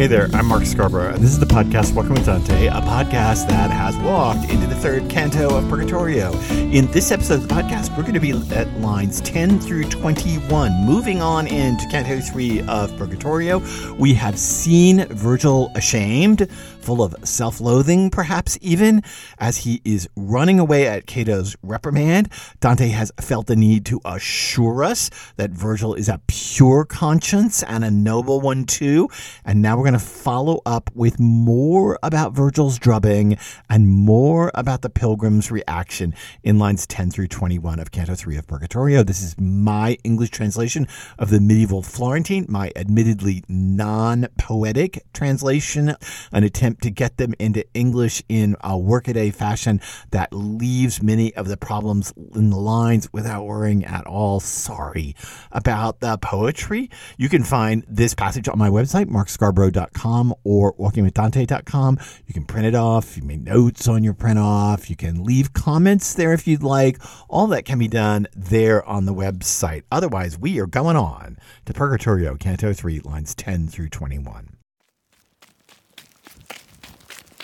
Hey there, I'm Mark Scarbrough, and this is the podcast Walking with Dante, a podcast that has walked into the third canto of Purgatorio. In this episode of the podcast, we're going to be at lines 10 through 21. Moving on into Canto III of Purgatorio, we have seen Virgil ashamed, full of self-loathing, perhaps even, as he is running away at Cato's reprimand. Dante has felt the need to assure us that Virgil is a pure conscience and a noble one too. And now we're going to follow up with more about Virgil's drubbing and more about the pilgrim's reaction in lines 10 through 21 of Canto 3 of Purgatorio. This is my English translation of the medieval Florentine, my admittedly non-poetic translation, an attempt to get them into English in a workaday fashion that leaves many of the problems in the lines without worrying at all. Sorry about the poetry. You can find this passage on my website, markscarbrough.com or walkingwithdante.com. You can print it off. You make notes on your print off. You can leave comments there if you'd like. All that can be done there on the website. Otherwise, we are going on to Purgatorio, Canto 3, lines 10 through 21.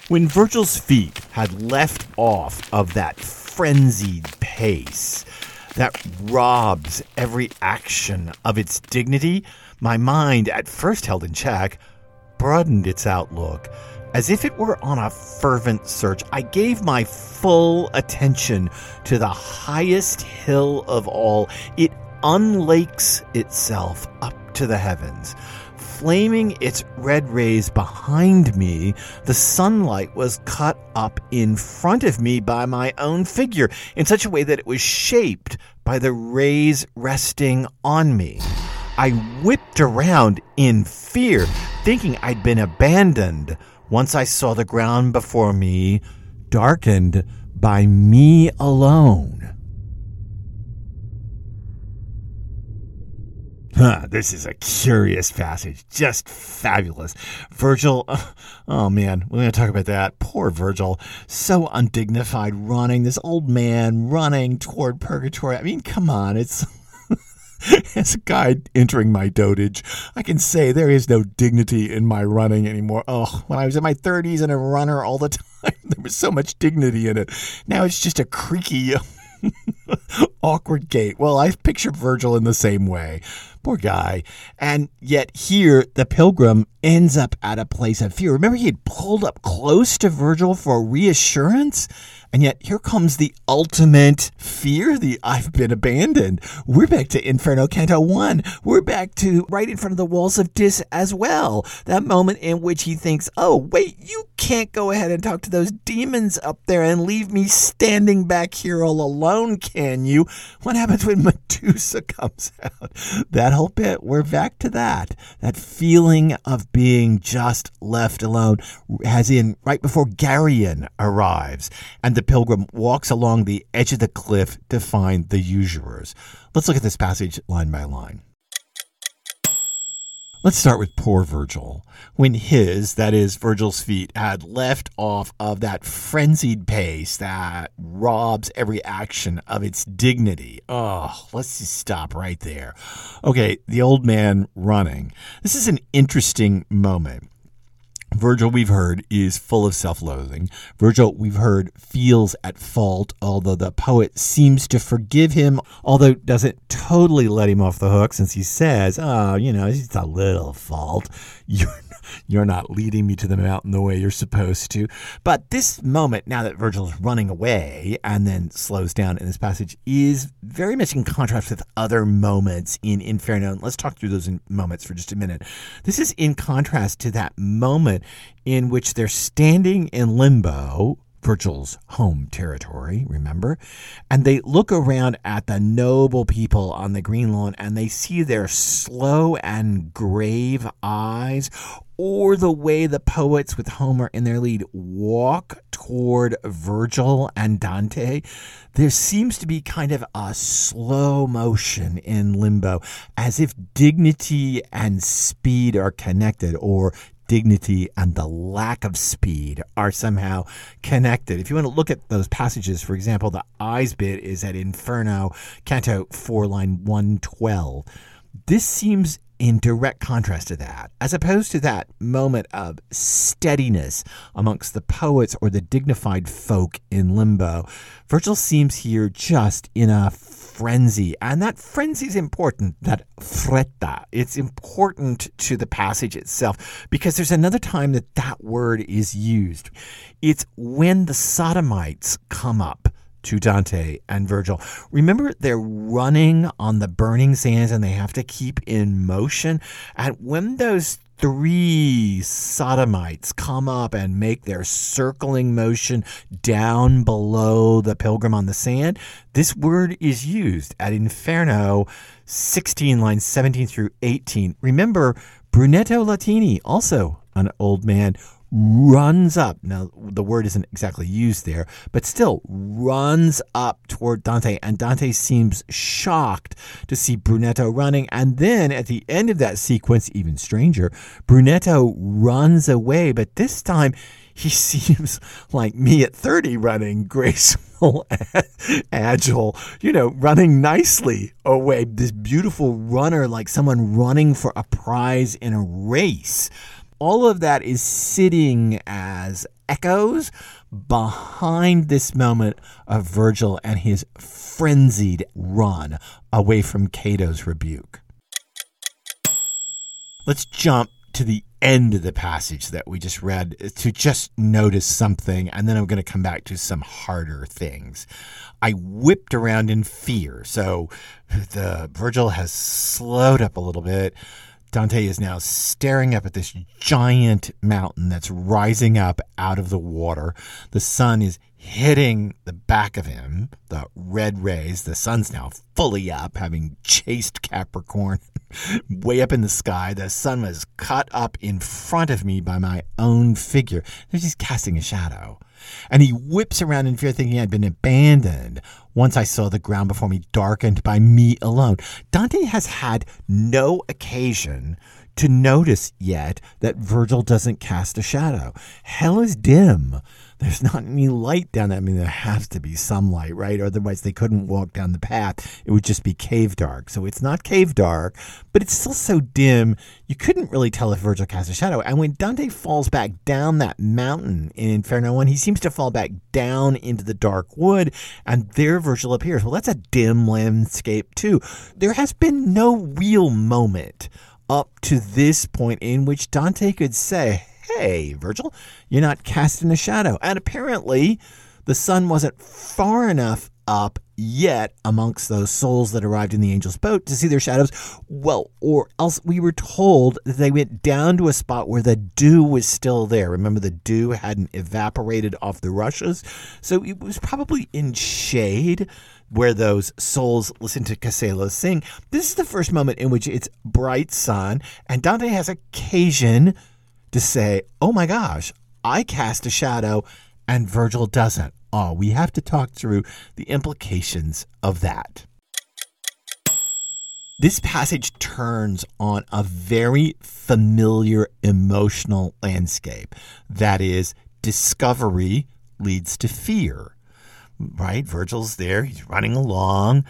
When Virgil's feet had left off of that frenzied pace that robs every action of its dignity, my mind, at first held in check, broadened its outlook. As if it were on a fervent search, I gave my full attention to the highest hill of all. It unlakes itself up to the heavens. Flaming its red rays behind me, the sunlight was cut up in front of me by my own figure in such a way that it was shaped by the rays resting on me. I whipped around in fear, thinking I'd been abandoned, once I saw the ground before me darkened by me alone. This is a curious passage. Just fabulous. Virgil, oh man, we're going to talk about that. Poor Virgil. So undignified running, this old man running toward purgatory. I mean, come on, it's... As a guy entering my dotage, I can say there is no dignity in my running anymore. Oh, when I was in my 30s and a runner all the time, there was so much dignity in it. Now it's just a creaky... awkward gait. Well, I picture Virgil in the same way. Poor guy. And yet here, the pilgrim ends up at a place of fear. Remember, he had pulled up close to Virgil for reassurance? And yet here comes the ultimate fear, the I've been abandoned. We're back to Inferno Canto 1. We're back to right in front of the walls of Dis as well. That moment in which he thinks, oh, wait, you can't go ahead and talk to those demons up there and leave me standing back here all alone, can you? What happens when Medusa comes out? That whole bit, we're back to that. That feeling of being just left alone, as in right before Garion arrives, and the pilgrim walks along the edge of the cliff to find the usurers. Let's look at this passage line by line. Let's start with poor Virgil. When his, that is, Virgil's feet, had left off of that frenzied pace that robs every action of its dignity. Oh, let's just stop right there. Okay, the old man running. This is an interesting moment. Virgil, we've heard, is full of self-loathing. Virgil, we've heard, feels at fault, although the poet seems to forgive him, although doesn't totally let him off the hook since he says, oh, you know, it's a little fault. You're not leading me to the mountain the way you're supposed to. But this moment, now that Virgil's running away and then slows down in this passage, is very much in contrast with other moments in Inferno. And let's talk through those moments for just a minute. This is in contrast to that moment in which they're standing in Limbo, Virgil's home territory, remember? And they look around at the noble people on the green lawn and they see their slow and grave eyes, or the way the poets with Homer in their lead walk toward Virgil and Dante. There seems to be kind of a slow motion in Limbo, as if dignity and speed are connected, or dignity and the lack of speed are somehow connected. If you want to look at those passages, for example, the eyes bit is at Inferno, Canto 4, line 112. This seems in direct contrast to that, as opposed to that moment of steadiness amongst the poets or the dignified folk in Limbo, Virgil seems here just in a frenzy. And that frenzy is important, that fretta. It's important to the passage itself, because there's another time that that word is used. It's when the sodomites come up to Dante and Virgil. Remember, they're running on the burning sands and they have to keep in motion. And when those three sodomites come up and make their circling motion down below the pilgrim on the sand, this word is used at Inferno 16, lines 17 through 18. Remember, Brunetto Latini, also an old man, runs up. Now, the word isn't exactly used there, but still runs up toward Dante, and Dante seems shocked to see Brunetto running. And then at the end of that sequence, even stranger, Brunetto runs away, but this time he seems like me at 30 running, graceful, agile, running nicely away. This beautiful runner, like someone running for a prize in a race. All of that is sitting as echoes behind this moment of Virgil and his frenzied run away from Cato's rebuke. Let's jump to the end of the passage that we just read to just notice something, and then I'm going to come back to some harder things. I whipped around in fear, so the Virgil has slowed up a little bit. Dante is now staring up at this giant mountain that's rising up out of the water. The sun is hitting the back of him, the red rays. The sun's now fully up, having chased Capricorn way up in the sky. The sun was caught up in front of me by my own figure. There's just casting a shadow. And he whips around in fear, thinking I'd been abandoned. Once I saw the ground before me darkened by me alone. Dante has had no occasion to notice yet that Virgil doesn't cast a shadow. Hell is dim. There's not any light down there. I mean, there has to be some light, right? Otherwise, they couldn't walk down the path. It would just be cave dark. So it's not cave dark, but it's still so dim, you couldn't really tell if Virgil cast a shadow. And when Dante falls back down that mountain in Inferno 1, he seems to fall back down into the dark wood, and there Virgil appears. Well, that's a dim landscape, too. There has been no real moment up to this point in which Dante could say, hey, Virgil, you're not casting a shadow. And apparently the sun wasn't far enough up yet amongst those souls that arrived in the angel's boat to see their shadows. Well, or else we were told that they went down to a spot where the dew was still there. Remember, the dew hadn't evaporated off the rushes. So it was probably in shade where those souls listened to Casella sing. This is the first moment in which it's bright sun, and Dante has occasion to say, oh my gosh, I cast a shadow and Virgil doesn't. Oh, we have to talk through the implications of that. This passage turns on a very familiar emotional landscape. That is, discovery leads to fear, right? Virgil's there. He's running along.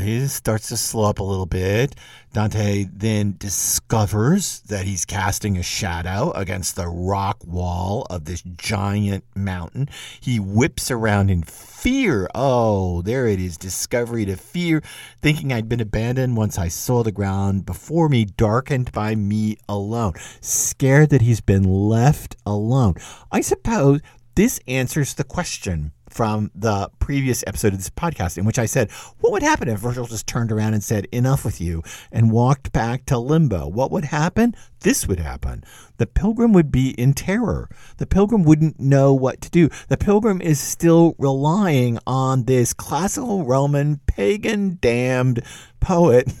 He starts to slow up a little bit. Dante then discovers that he's casting a shadow against the rock wall of this giant mountain. He whips around in fear. Oh, there it is, discovery to fear, thinking I'd been abandoned once I saw the ground before me darkened by me alone. Scared that he's been left alone. I suppose this answers the question from the previous episode of this podcast, in which I said, what would happen if Virgil just turned around and said, enough with you, and walked back to Limbo? What would happen? This would happen. The pilgrim would be in terror. The pilgrim wouldn't know what to do. The pilgrim is still relying on this classical Roman pagan damned poet.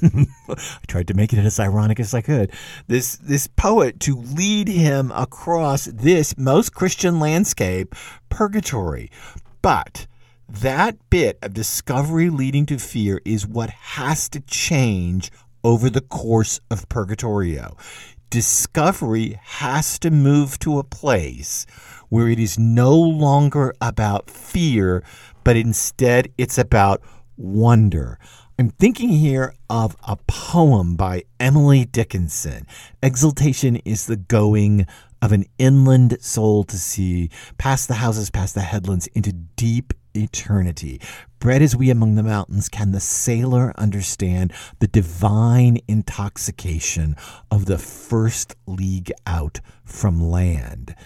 I tried to make it as ironic as I could. This poet to lead him across this most Christian landscape, purgatory. But that bit of discovery leading to fear is what has to change over the course of Purgatorio. Discovery has to move to a place where it is no longer about fear, but instead it's about wonder. I'm thinking here of a poem by Emily Dickinson. Exaltation is the going of an inland soul to sea, past the houses, past the headlands, into deep eternity. Bred as we among the mountains, can the sailor understand the divine intoxication of the first league out from land?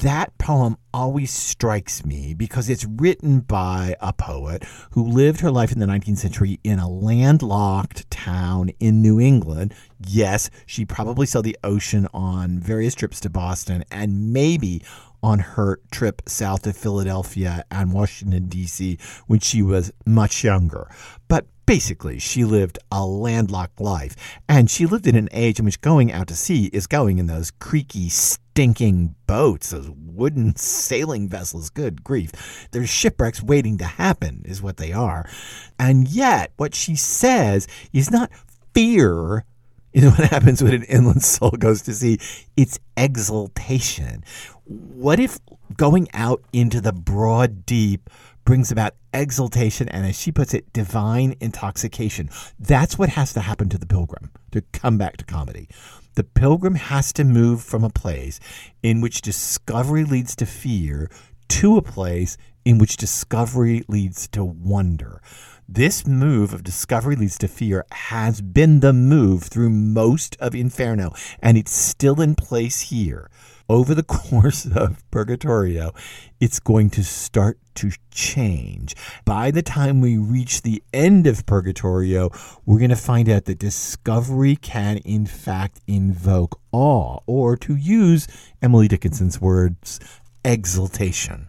That poem always strikes me because it's written by a poet who lived her life in the 19th century in a landlocked town in New England. Yes, she probably saw the ocean on various trips to Boston and maybe on her trip south to Philadelphia and Washington, D.C. when she was much younger. But basically, she lived a landlocked life, and she lived in an age in which going out to sea is going in those creaky, stinking boats, those wooden sailing vessels. Good grief. They're shipwrecks waiting to happen is what they are. And yet, what she says is not fear is what happens when an inland soul goes to sea. It's exaltation. What if going out into the broad deep brings about exaltation and, as she puts it, divine intoxication? That's what has to happen to the pilgrim, to come back to comedy. The pilgrim has to move from a place in which discovery leads to fear to a place in which discovery leads to wonder. This move of discovery leads to fear has been the move through most of Inferno, and it's still in place here. Over the course of Purgatorio, it's going to start to change. By the time we reach the end of Purgatorio, we're going to find out that discovery can, in fact, invoke awe, or, to use Emily Dickinson's words, exaltation.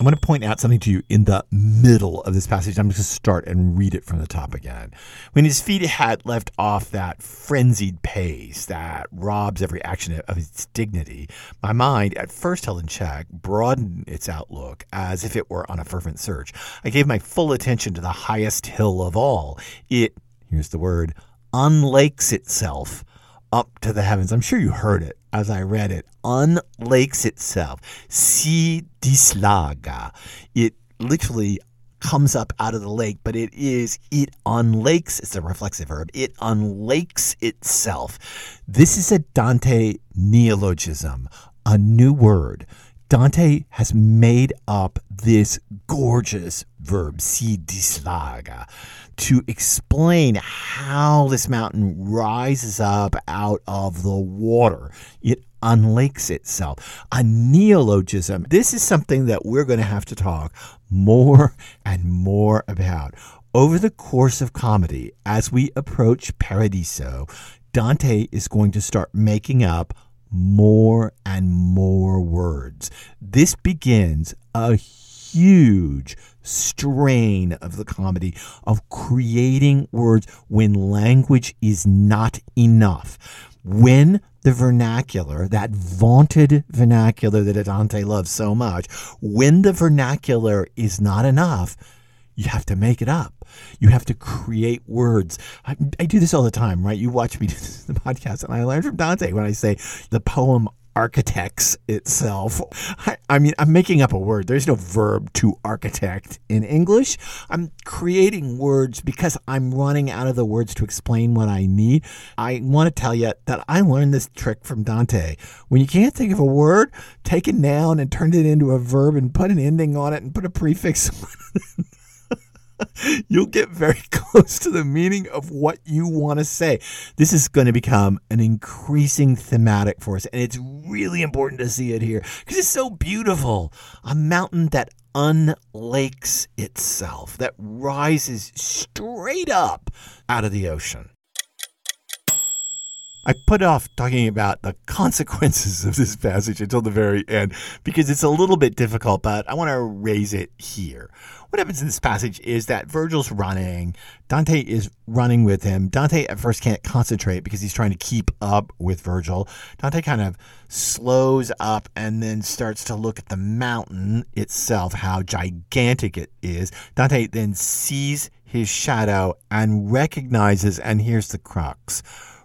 I'm going to point out something to you in the middle of this passage. I'm just going to start and read it from the top again. When his feet had left off that frenzied pace that robs every action of its dignity, my mind, at first held in check, broadened its outlook as if it were on a fervent search. I gave my full attention to the highest hill of all. It, here's the word, unlakes itself up to the heavens. I'm sure you heard it as I read it. Unlakes itself. Si dislaga. It literally comes up out of the lake, but it unlakes. It's a reflexive verb. It unlakes itself. This is a Dante neologism, a new word. Dante has made up this gorgeous verb, si dislaga, to explain how this mountain rises up out of the water. It unlakes itself. A neologism. This is something that we're going to have to talk more and more about. Over the course of comedy, as we approach Paradiso, Dante is going to start making up more and more words. This begins a huge strain of the comedy of creating words when language is not enough. When the vernacular, that vaunted vernacular that Dante loves so much, when the vernacular is not enough, you have to make it up. You have to create words. I do this all the time, right? You watch me do this in the podcast, and I learned from Dante when I say the poem architects itself. I mean, I'm making up a word. There's no verb to architect in English. I'm creating words because I'm running out of the words to explain what I need. I want to tell you that I learned this trick from Dante. When you can't think of a word, take a noun and turn it into a verb and put an ending on it and put a prefix on it. You'll get very close to the meaning of what you want to say. This is going to become an increasing thematic for us, and it's really important to see it here because it's so beautiful. A mountain that unlakes itself, that rises straight up out of the ocean. I put off talking about the consequences of this passage until the very end because it's a little bit difficult, but I want to raise it here. What happens in this passage is that Virgil's running. Dante is running with him. Dante at first can't concentrate because he's trying to keep up with Virgil. Dante kind of slows up and then starts to look at the mountain itself, how gigantic it is. Dante then sees his shadow and recognizes, and here's the crux,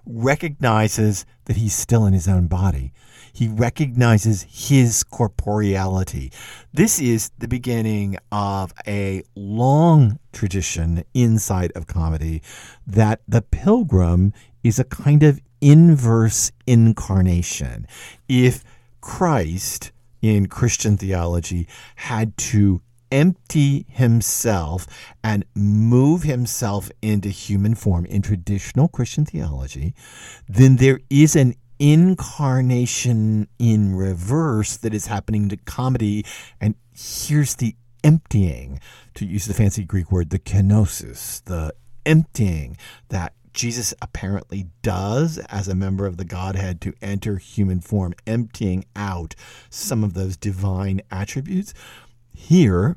recognizes that he's still in his own body. He recognizes his corporeality. This is the beginning of a long tradition inside of comedy that the pilgrim is a kind of inverse incarnation. If Christ in Christian theology had to empty himself and move himself into human form in traditional Christian theology, then there is an incarnation in reverse that is happening to comedy. And here's the emptying, to use the fancy Greek word, the kenosis, the emptying that Jesus apparently does as a member of the Godhead to enter human form, emptying out some of those divine attributes. Here,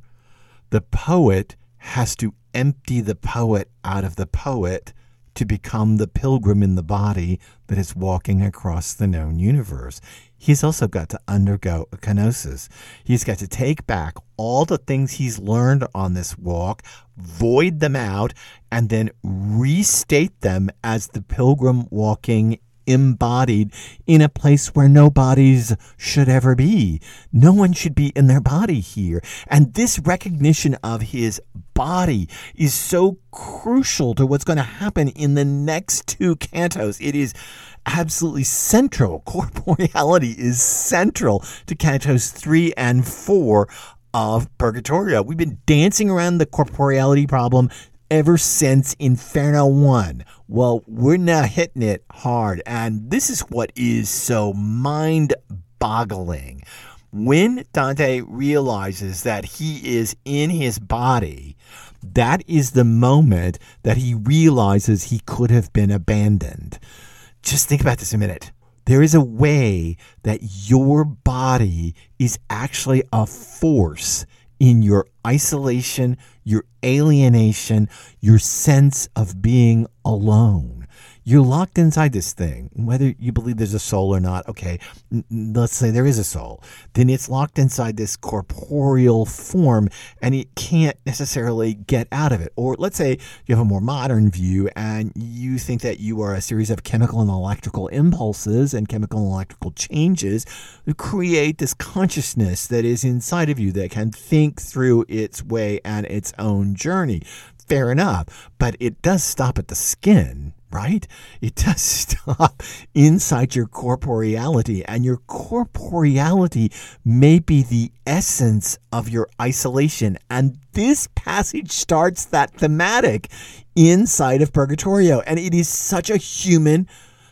the poet has to empty the poet out of the poet to become the pilgrim in the body that is walking across the known universe. He's also got to undergo a kenosis. He's got to take back all the things he's learned on this walk, void them out, and then restate them as the pilgrim walking embodied in a place where no bodies should ever be. No one should be in their body here. And this recognition of his body is so crucial to what's going to happen in the next two cantos. It is absolutely central. Corporeality is central to cantos 3 and 4 of Purgatorio. We've been dancing around the corporeality problem ever since Inferno 1. Well, we're now hitting it hard. And this is what is so mind-boggling. When Dante realizes that he is in his body, that is the moment that he realizes he could have been abandoned. Just think about this a minute. There is a way that your body is actually a force in your isolation, your alienation, your sense of being alone. You're locked inside this thing, whether you believe there's a soul or not. Okay, let's say there is a soul. Then it's locked inside this corporeal form, and it can't necessarily get out of it. Or let's say you have a more modern view, and you think that you are a series of chemical and electrical impulses and chemical and electrical changes that create this consciousness that is inside of you that can think through its way and its own journey. Fair enough, but it does stop at the skin, right? It does stop inside your corporeality, and your corporeality may be the essence of your isolation. And this passage starts that thematic inside of Purgatorio, and it is such a human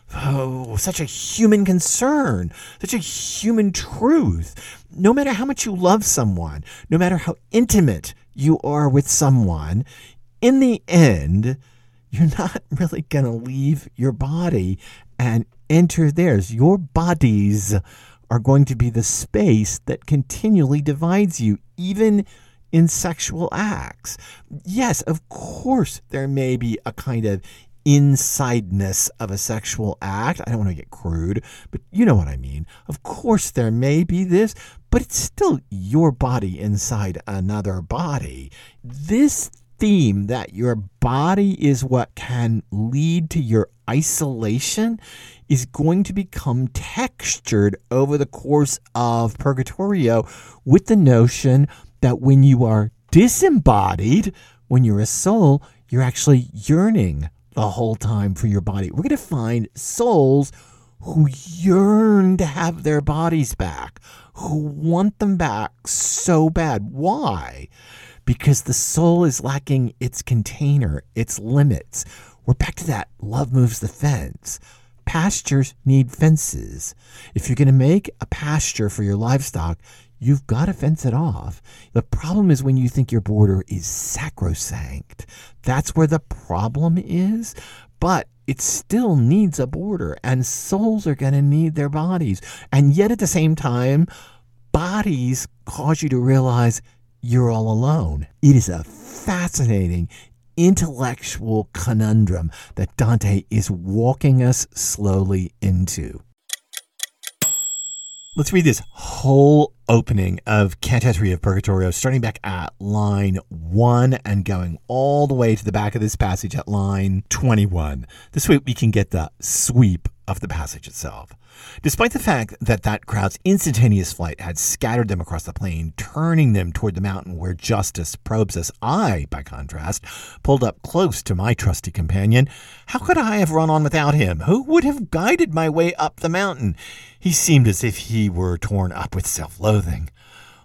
concern, such a human truth. No matter how much you love someone, no matter how intimate you are with someone, in the end, you're not really going to leave your body and enter theirs. Your bodies are going to be the space that continually divides you, even in sexual acts. Yes, of course, there may be a kind of insideness of a sexual act. I don't want to get crude, but you know what I mean. Of course, there may be this, but it's still your body inside another body. This theme that your body is what can lead to your isolation is going to become textured over the course of Purgatorio with the notion that when you are disembodied, when you're a soul, you're actually yearning the whole time for your body. We're going to find souls who yearn to have their bodies back, who want them back so bad. Why? Because the soul is lacking its container, its limits. We're back to that love moves the fence. Pastures need fences. If you're going to make a pasture for your livestock, you've got to fence it off. The problem is when you think your border is sacrosanct. That's where the problem is. But it still needs a border, and souls are going to need their bodies. And yet at the same time, bodies cause you to realize you're all alone. It is a fascinating intellectual conundrum that Dante is walking us slowly into. Let's read this whole opening of Canto III of Purgatorio, starting back at line 1 and going all the way to the back of this passage at line 21. This way we can get the sweep of the passage itself. Despite the fact that that crowd's instantaneous flight had scattered them across the plain, turning them toward the mountain where justice probes us, I, by contrast, pulled up close to my trusty companion. How could I have run on without him? Who would have guided my way up the mountain? He seemed as if he were torn up with self-loathing.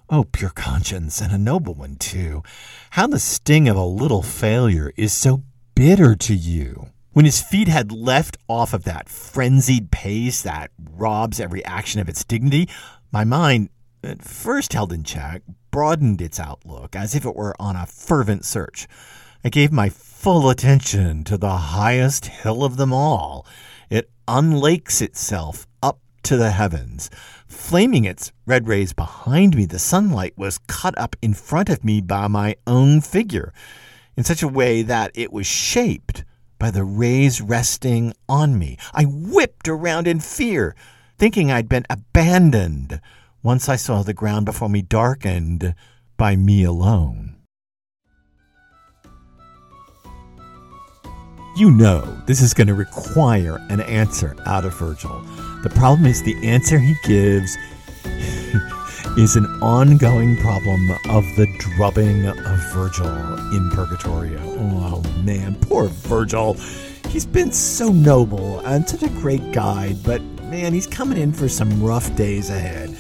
Oh, pure conscience, and a noble one, too. How the sting of a little failure is so bitter to you. When his feet had left off of that frenzied pace that robs every action of its dignity, my mind, at first held in check, broadened its outlook as if it were on a fervent search. I gave my full attention to the highest hill of them all. It unlakes itself up to the heavens. Flaming its red rays behind me, the sunlight was cut up in front of me by my own figure in such a way that it was shaped by the rays resting on me. I whipped around in fear, thinking I'd been abandoned, once I saw the ground before me darkened by me alone. You know this is going to require an answer out of Virgil. The problem is the answer he gives is an ongoing problem of the drubbing of Virgil in Purgatorio. Oh man, poor Virgil. He's been so noble and such a great guide, but man, he's coming in for some rough days ahead.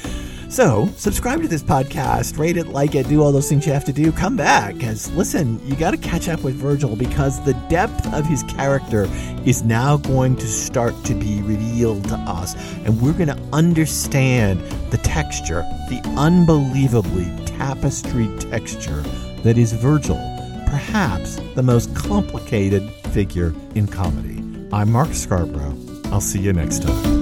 So, subscribe to this podcast, rate it, like it, do all those things you have to do. Come back, because listen, you got to catch up with Virgil because the depth of his character is now going to start to be revealed to us. And we're going to understand the texture, the unbelievably tapestry texture that is Virgil, perhaps the most complicated figure in comedy. I'm Mark Scarbrough. I'll see you next time.